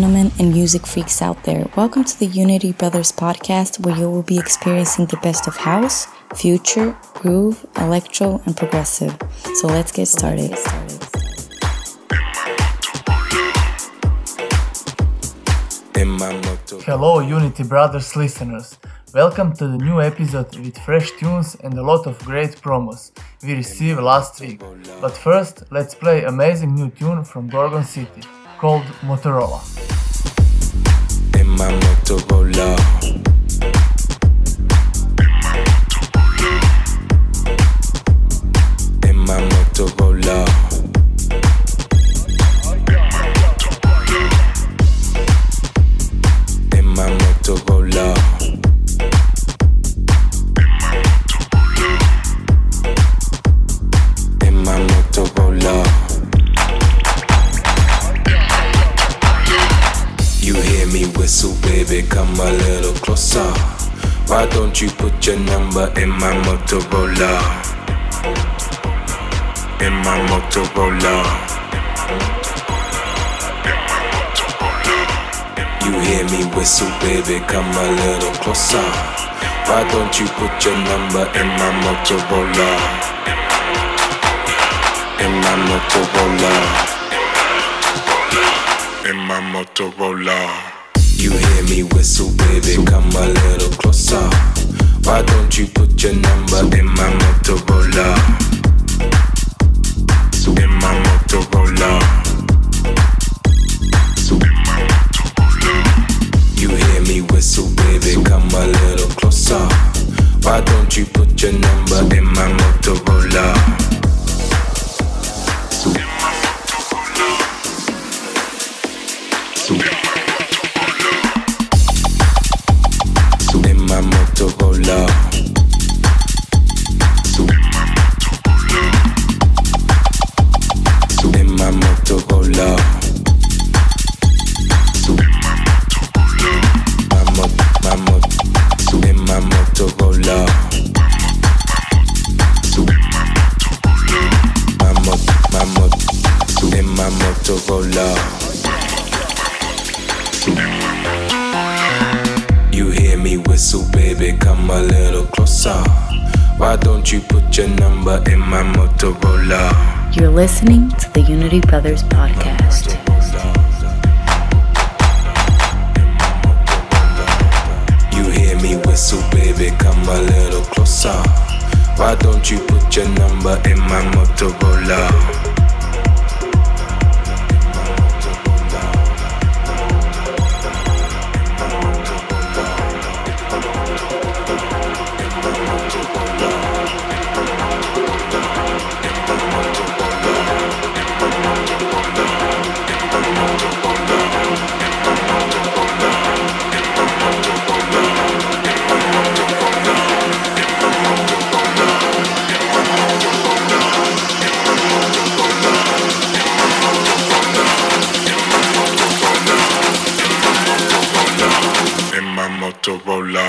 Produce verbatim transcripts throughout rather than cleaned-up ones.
gentlemen and music freaks out there, welcome to the Unity Brothers podcast, where you will be experiencing the best of house, future, groove, electro, and progressive. So let's get started. Hello Unity Brothers listeners, welcome to the new episode with fresh tunes and a lot of great promos we received last week. But first, let's play amazing new tune from Gorgon City called Motorola. In my Motorola. In my Motorola. In my Motorola. In my Motorola. Me whistle, baby, come a little closer. Why don't you put your number in my Motorola? In my Motorola. You hear me whistle, baby, come a little closer. Why don't you put your number in my Motorola? In my Motorola. In my Motorola. You hear me whistle, baby, come a little closer. Why don't you put your number in my Motorola? In my Motorola. You hear me whistle, baby, come a little closer. Why don't you put your number in my Motorola? You're listening to the Unity Brothers podcast. You hear me whistle, baby, come a little closer. Why don't you put your number in my Motorola? In my Motorola. In my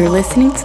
You're listening to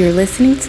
You're listening to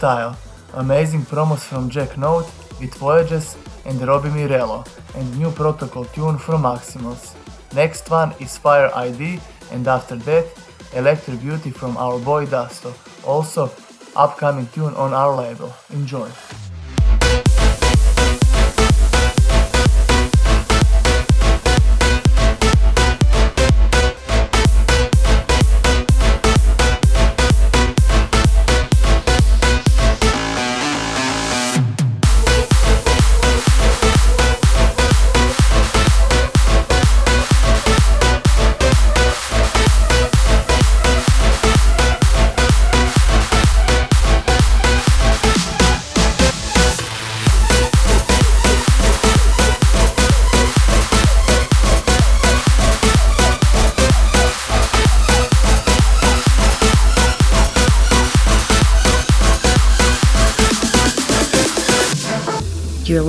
Style. Amazing promos from Jack Note with Voyages and Robbie Mirello, and new protocol tune from Maximus. Next one is Fire I D, and after that Electric Beauty from our boy Dusto, also upcoming tune on our label. Enjoy! You're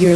You're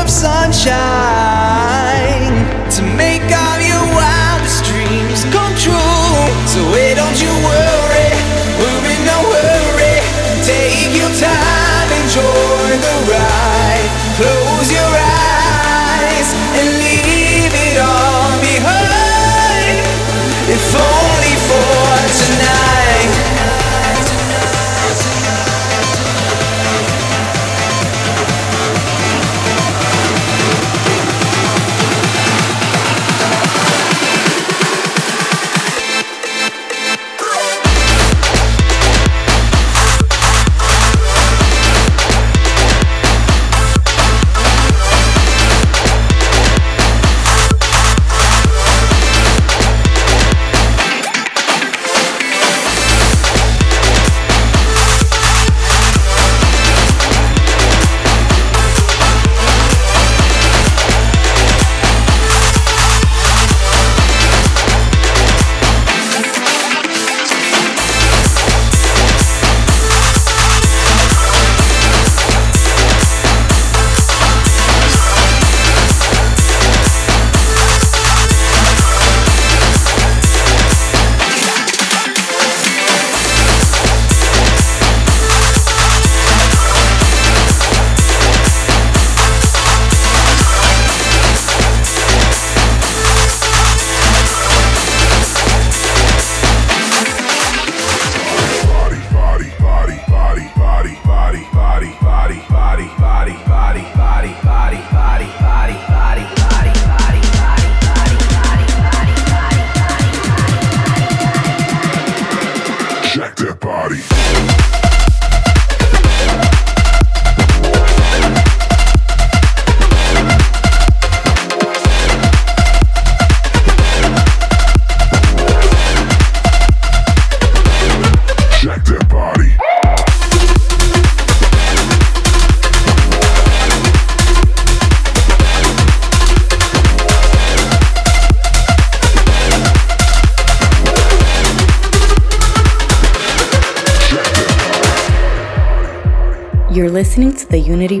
of sunshine to make all your wildest dreams come true. So why don't you worry, worry, no worry. Take your time, enjoy the ride. Close your eyes and leave it all behind. If only for tonight. You're listening to the Unity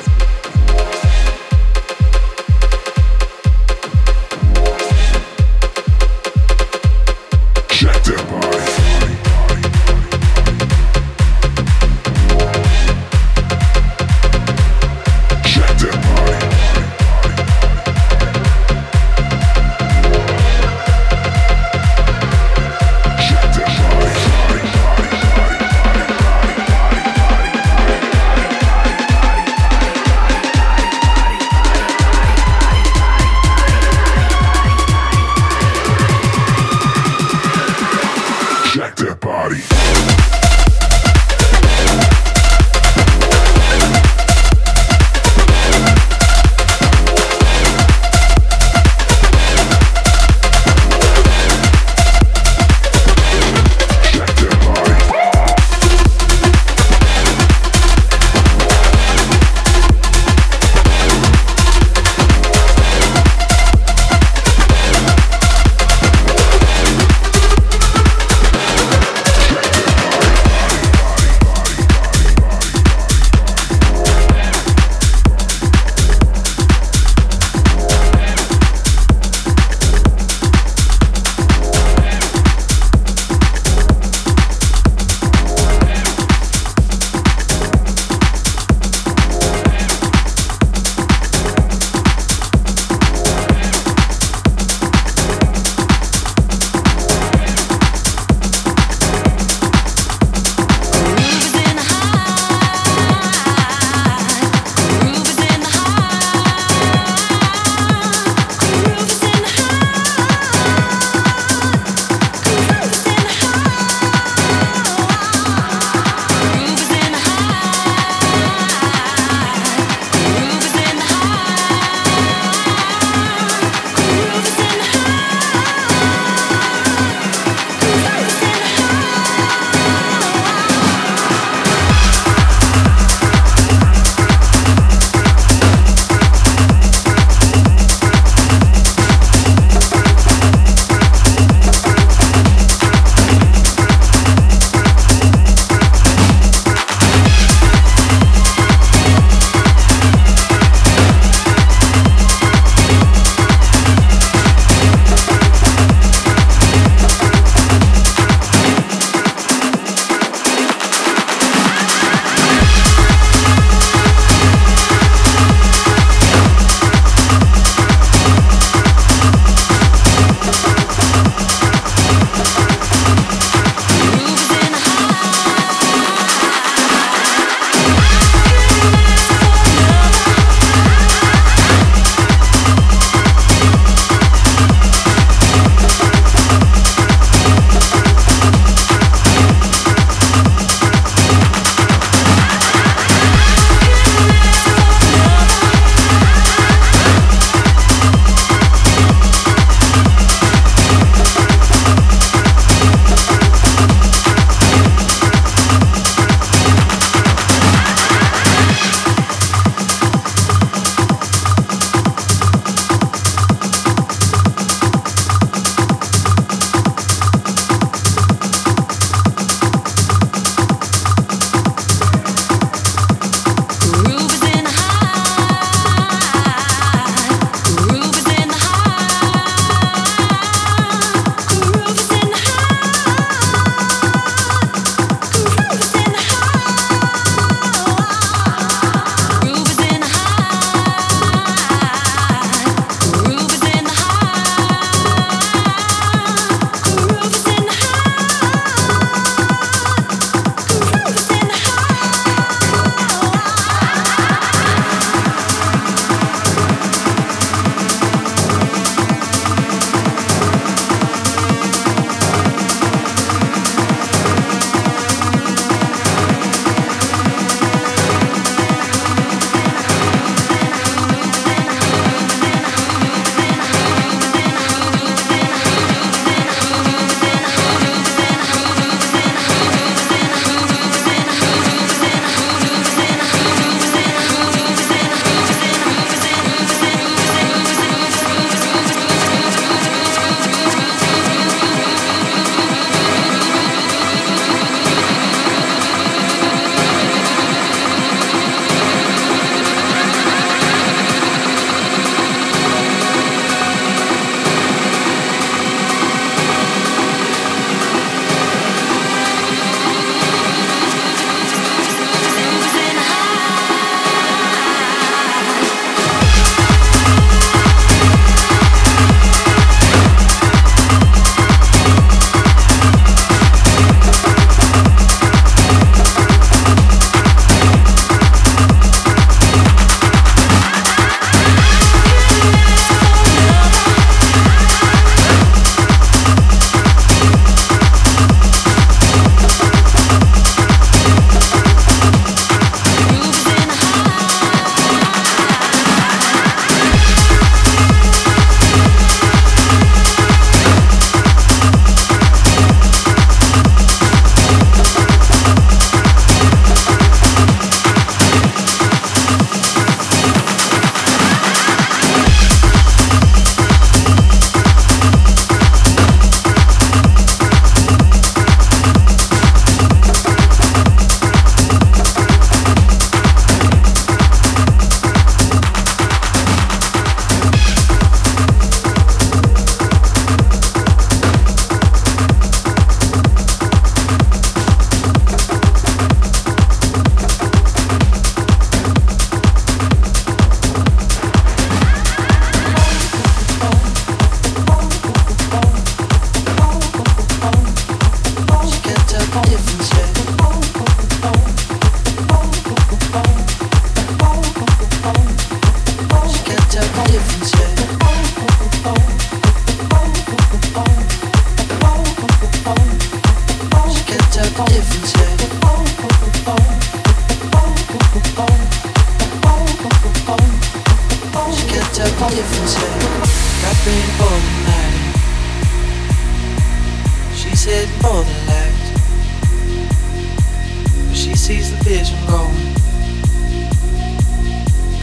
sees the vision growing,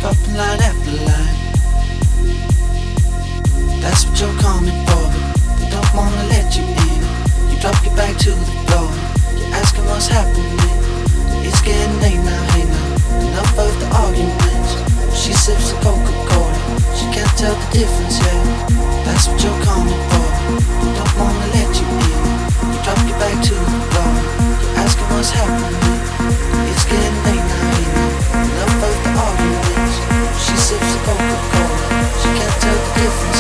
dropping line after line. That's what you're coming for, but they don't wanna let you in. You drop your back to the floor, you're asking what's happening. It's getting late now, hey now, enough of the arguments. She sips a Coca-Cola, she can't tell the difference yet. That's what you're coming for, they don't wanna let you in. You drop your back to the floor, asking what's happening. It's getting late now. Enough of the arguments. She sips a Coca-Cola, she can't tell the difference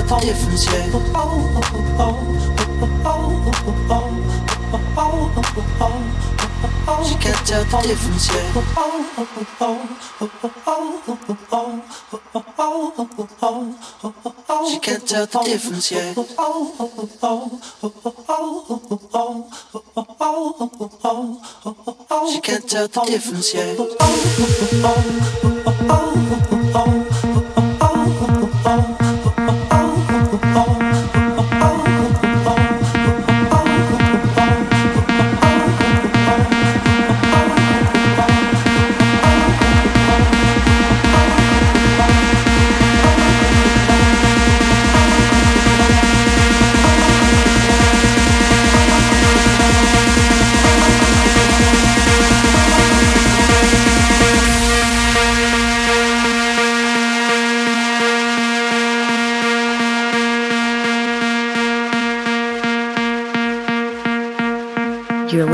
the difference, yeah. She can't tell the difference, yeah. You're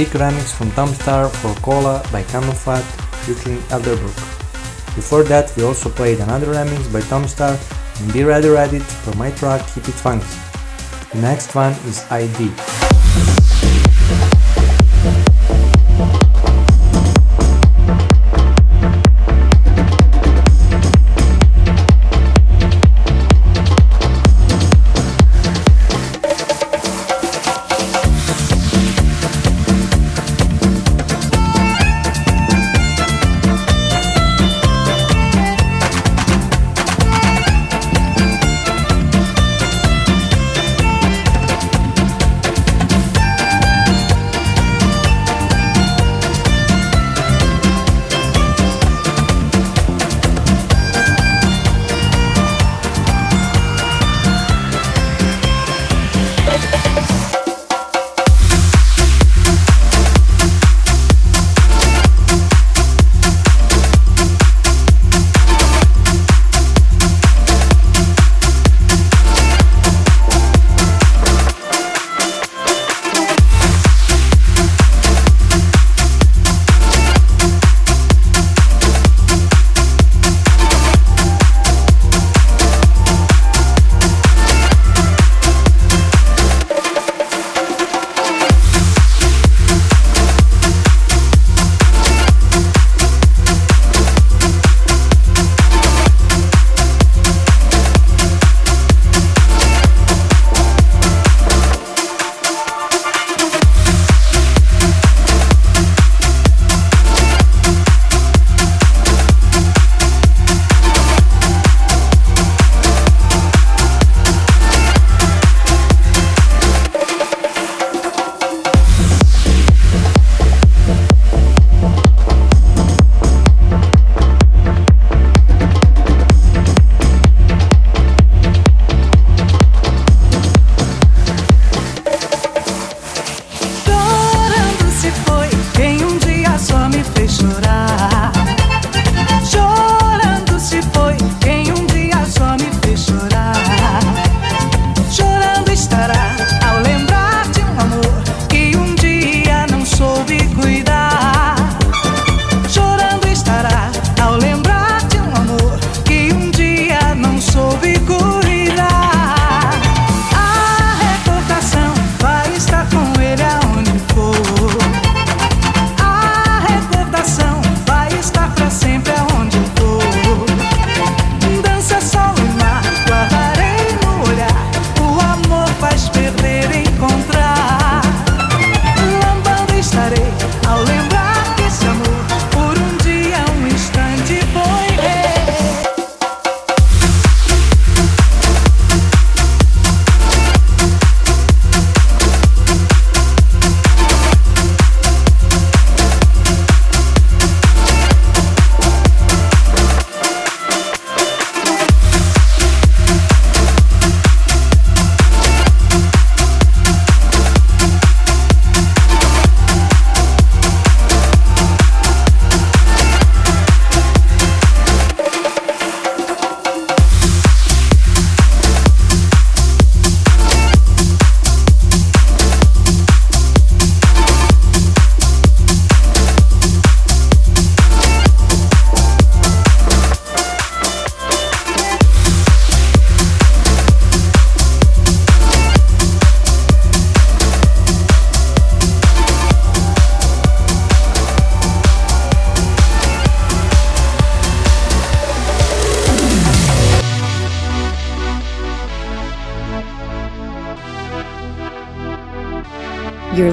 Sick remix from Tomstar for Cola by Camelphat, Jacklin Elderbrook. Before that we also played another remix by Tomstar and Be Ready Reddit for my track Keep It Funky. The next one is I D. You're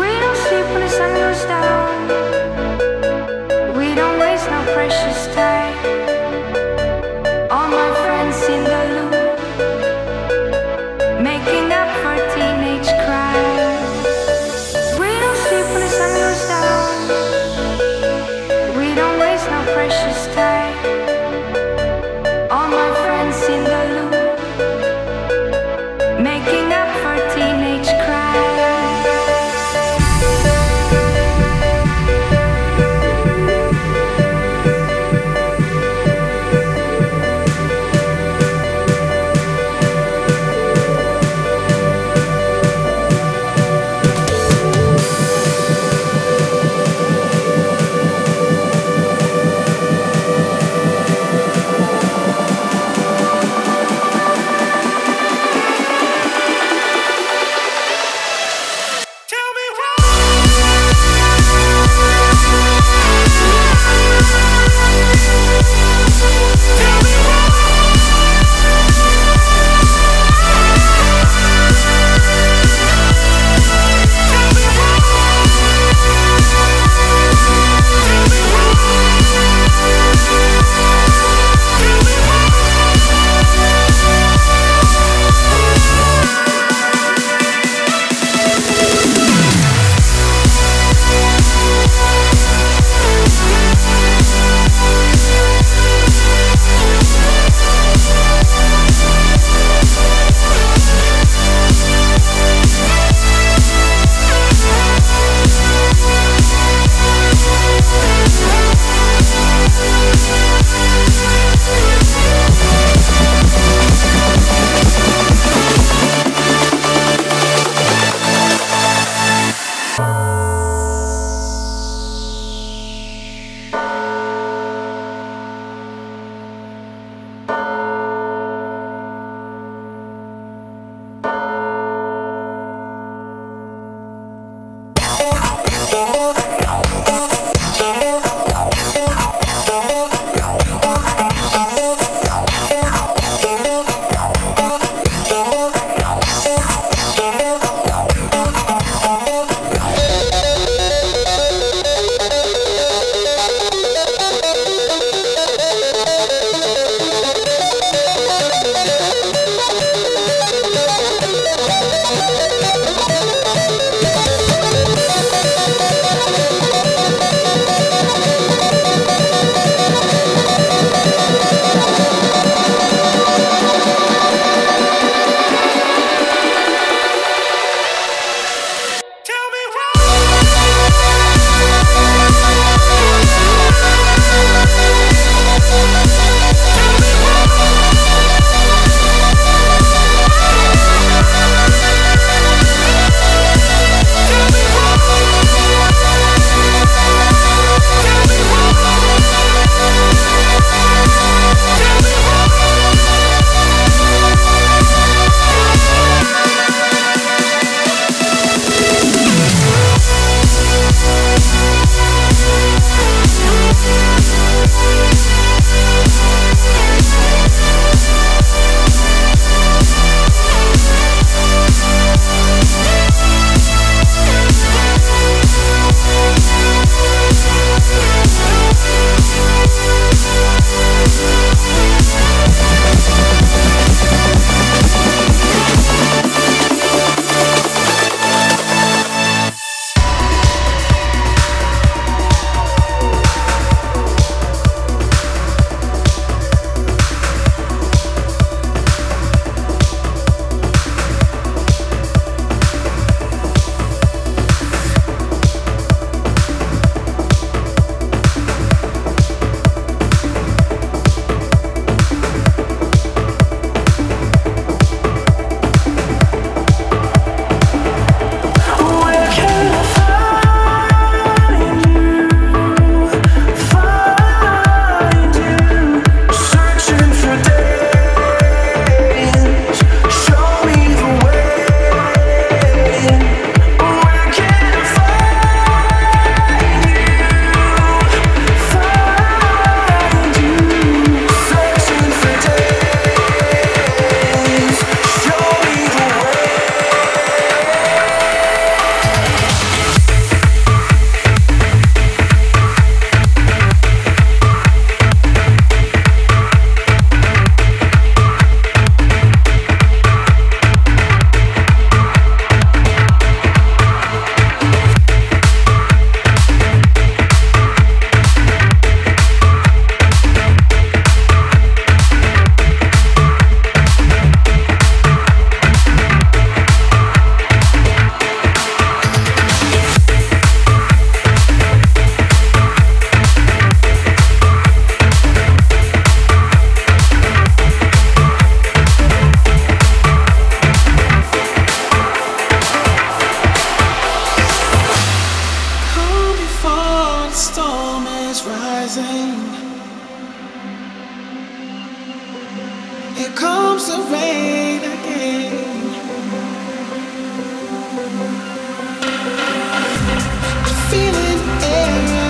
We don't sleep when the sun goes down. We don't waste no precious time. All my friends in the loop, making up for teenage crimes. We don't sleep when the sun goes down. We don't waste no precious time. Making up for teenage crime.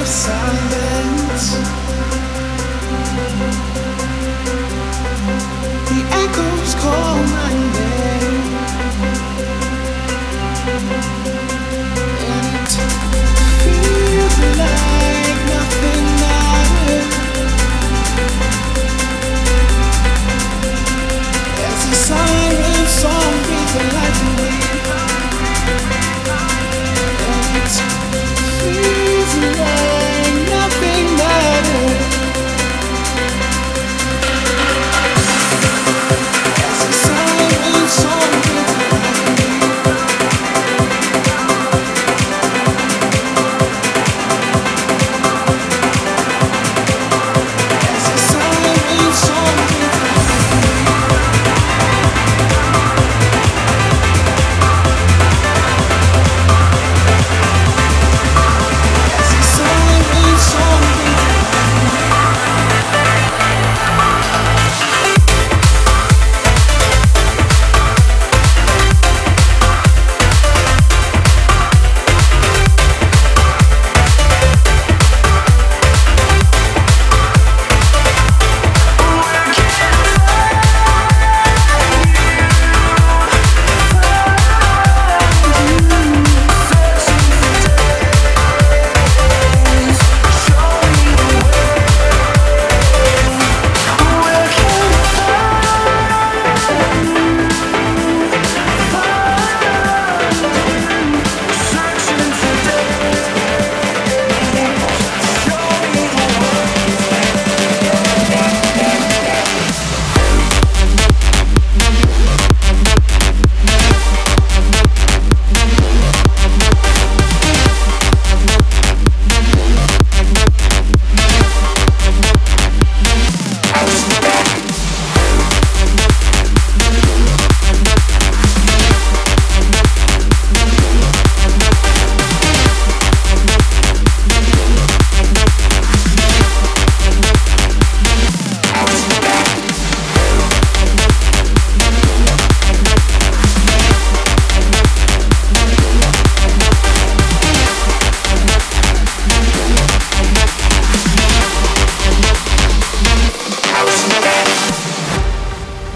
silence. The echoes call my name, and it feels like nothing matters. As the silence song brings the life to me, and it feels like nothing matters.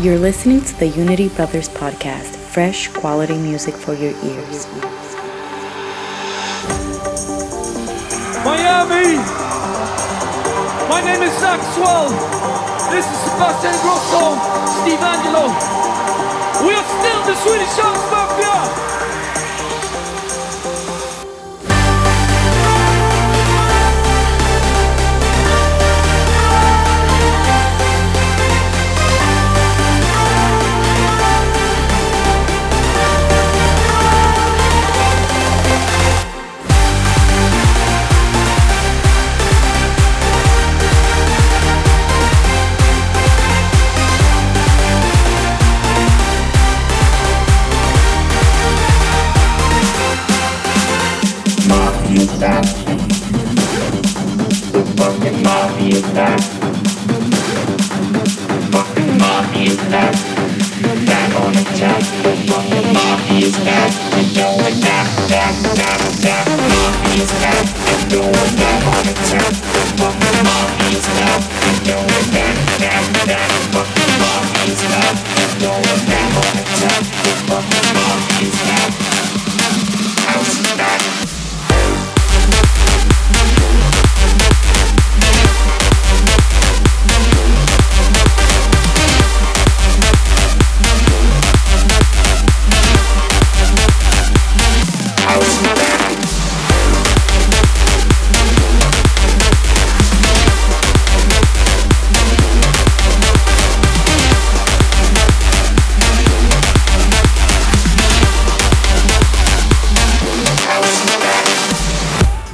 You're listening to the Unity Brothers podcast, fresh quality music for your ears. Miami! My name is Zach Swell. This is Sebastian Grosso, Steve Angelo. We are still the Swedish House Mafia!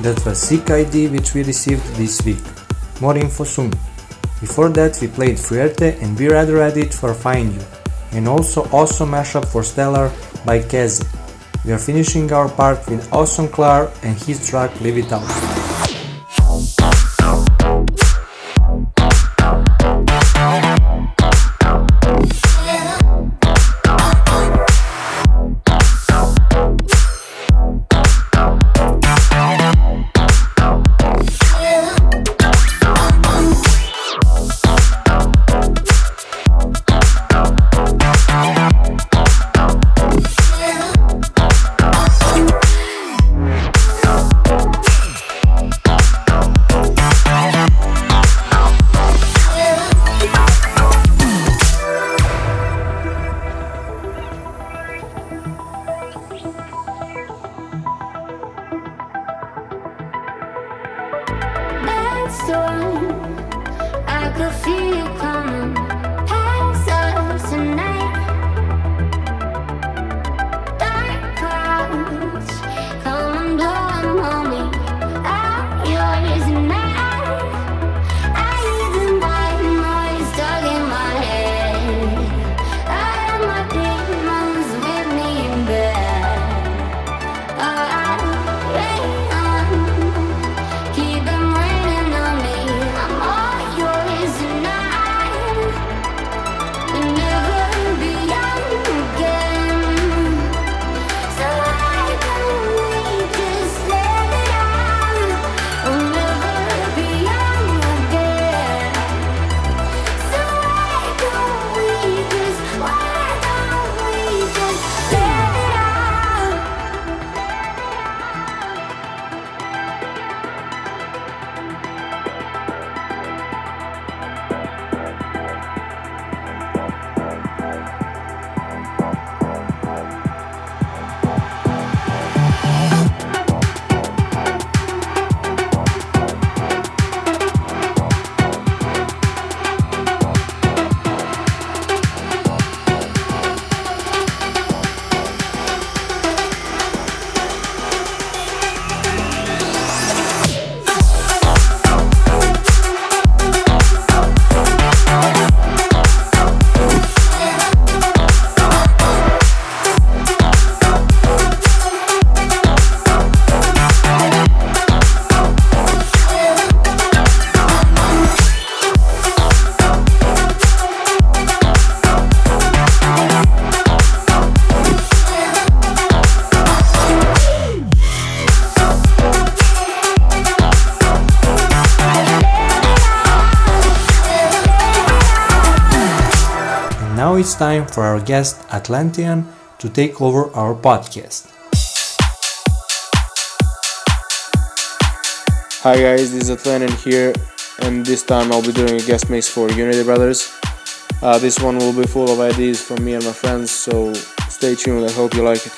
That was Sick I D, which we received this week. More info soon. Before that, we played Fuerte and Be Rather At It for Find You, and also awesome mashup for Stellar by Keze. We are finishing our part with Austin Klar and his track Live It Out. storm, I could feel you coming. Hangs up tonight. Dark clouds, come and blow them on me. I'm yours and I hear the white noise dug in my head. I have my demons with me in bed. I rain on, keep them raining on me. I'm all yours and I will never be young again. So I believe just let it out. I'll never be young again. So I believe just, why don't we just let it out? And now it's time for our guest Atlantean to take over our podcast. Hi guys, this is Atlantean here, and this time I'll be doing a guest mix for Unity Brothers. Uh, this one will be full of ideas from me and my friends, so stay tuned. I hope you like it.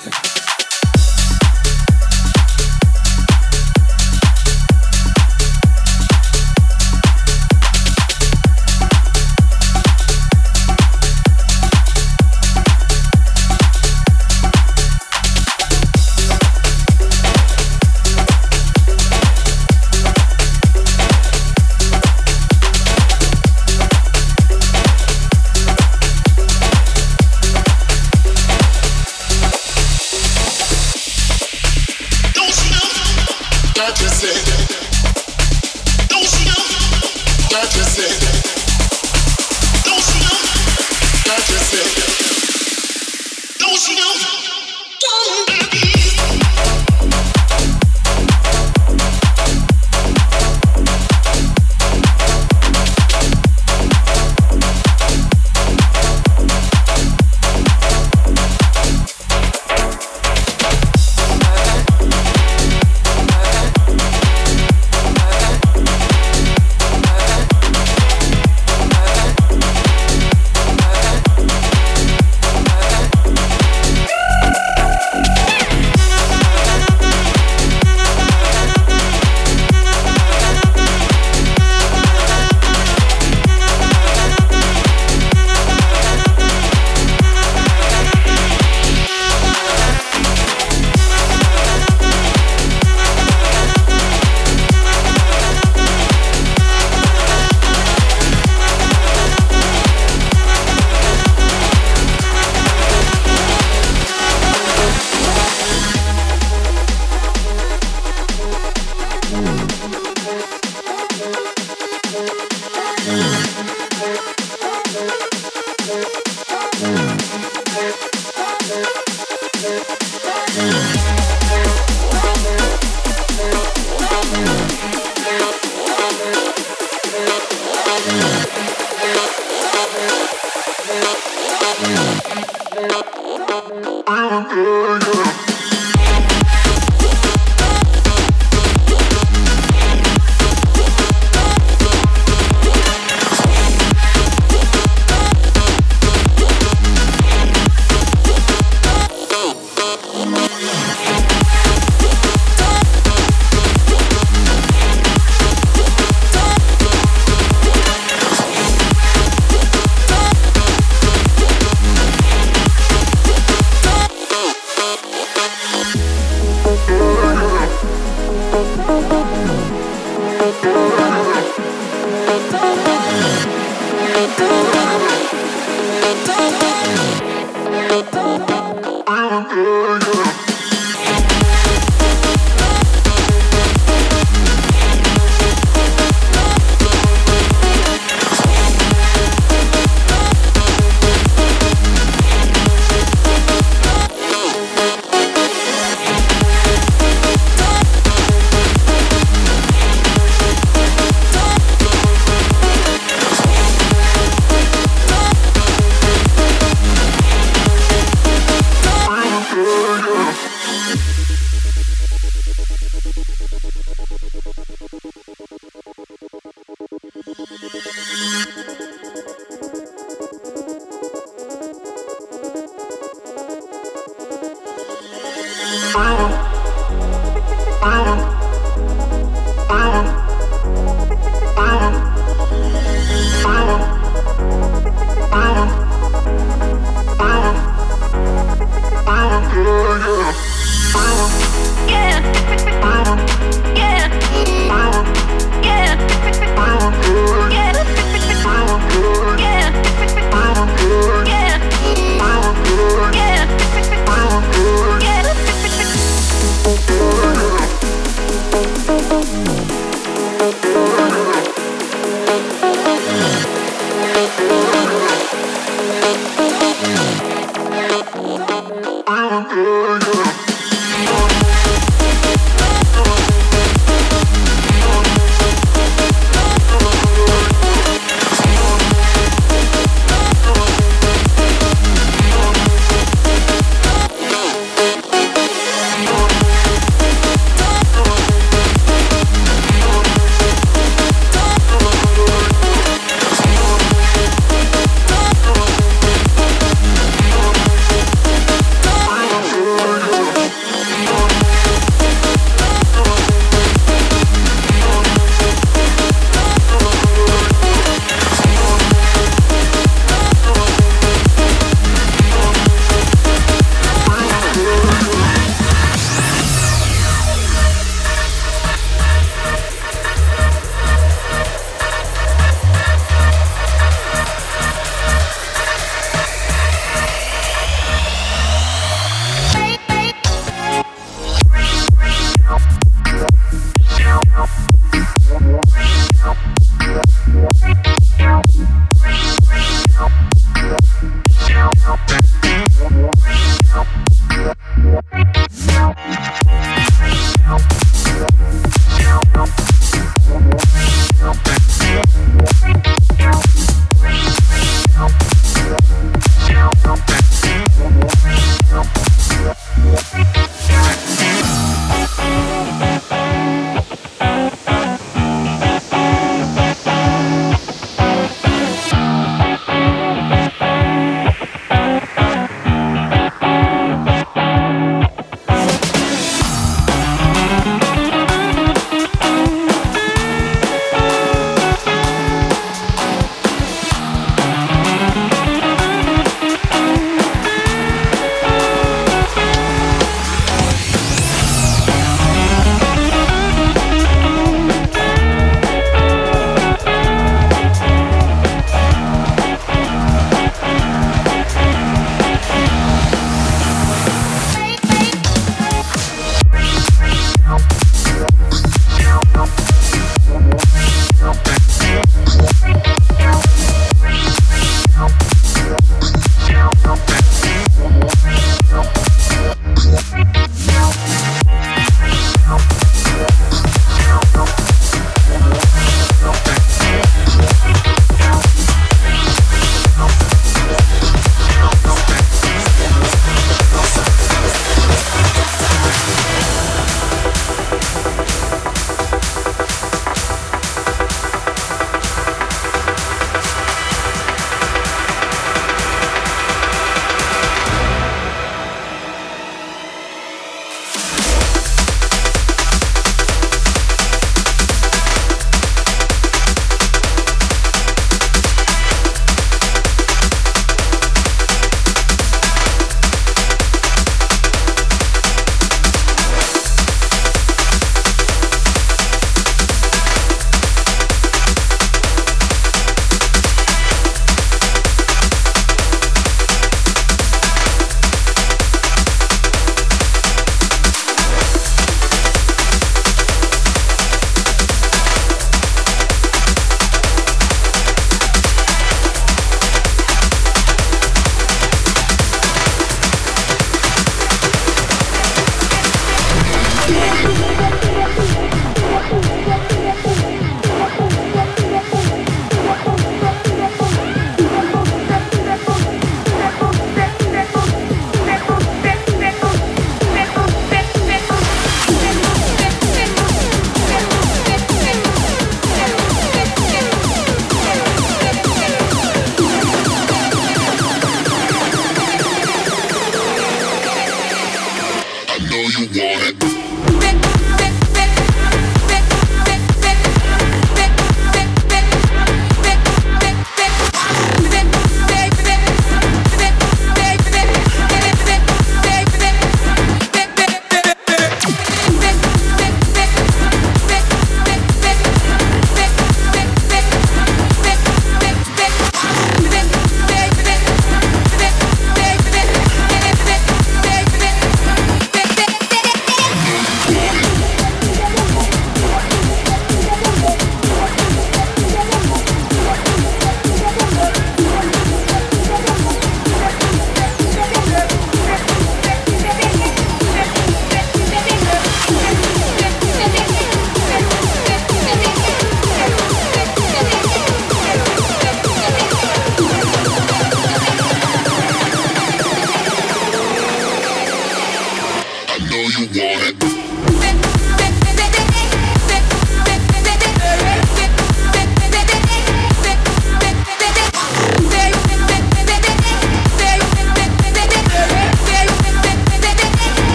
you want it.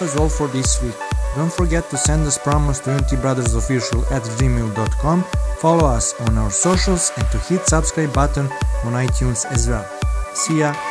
that was all for this week. Don't forget to send us promos to unity brothers official at gmail dot com, follow us on our socials and to hit subscribe button on iTunes as well. See ya!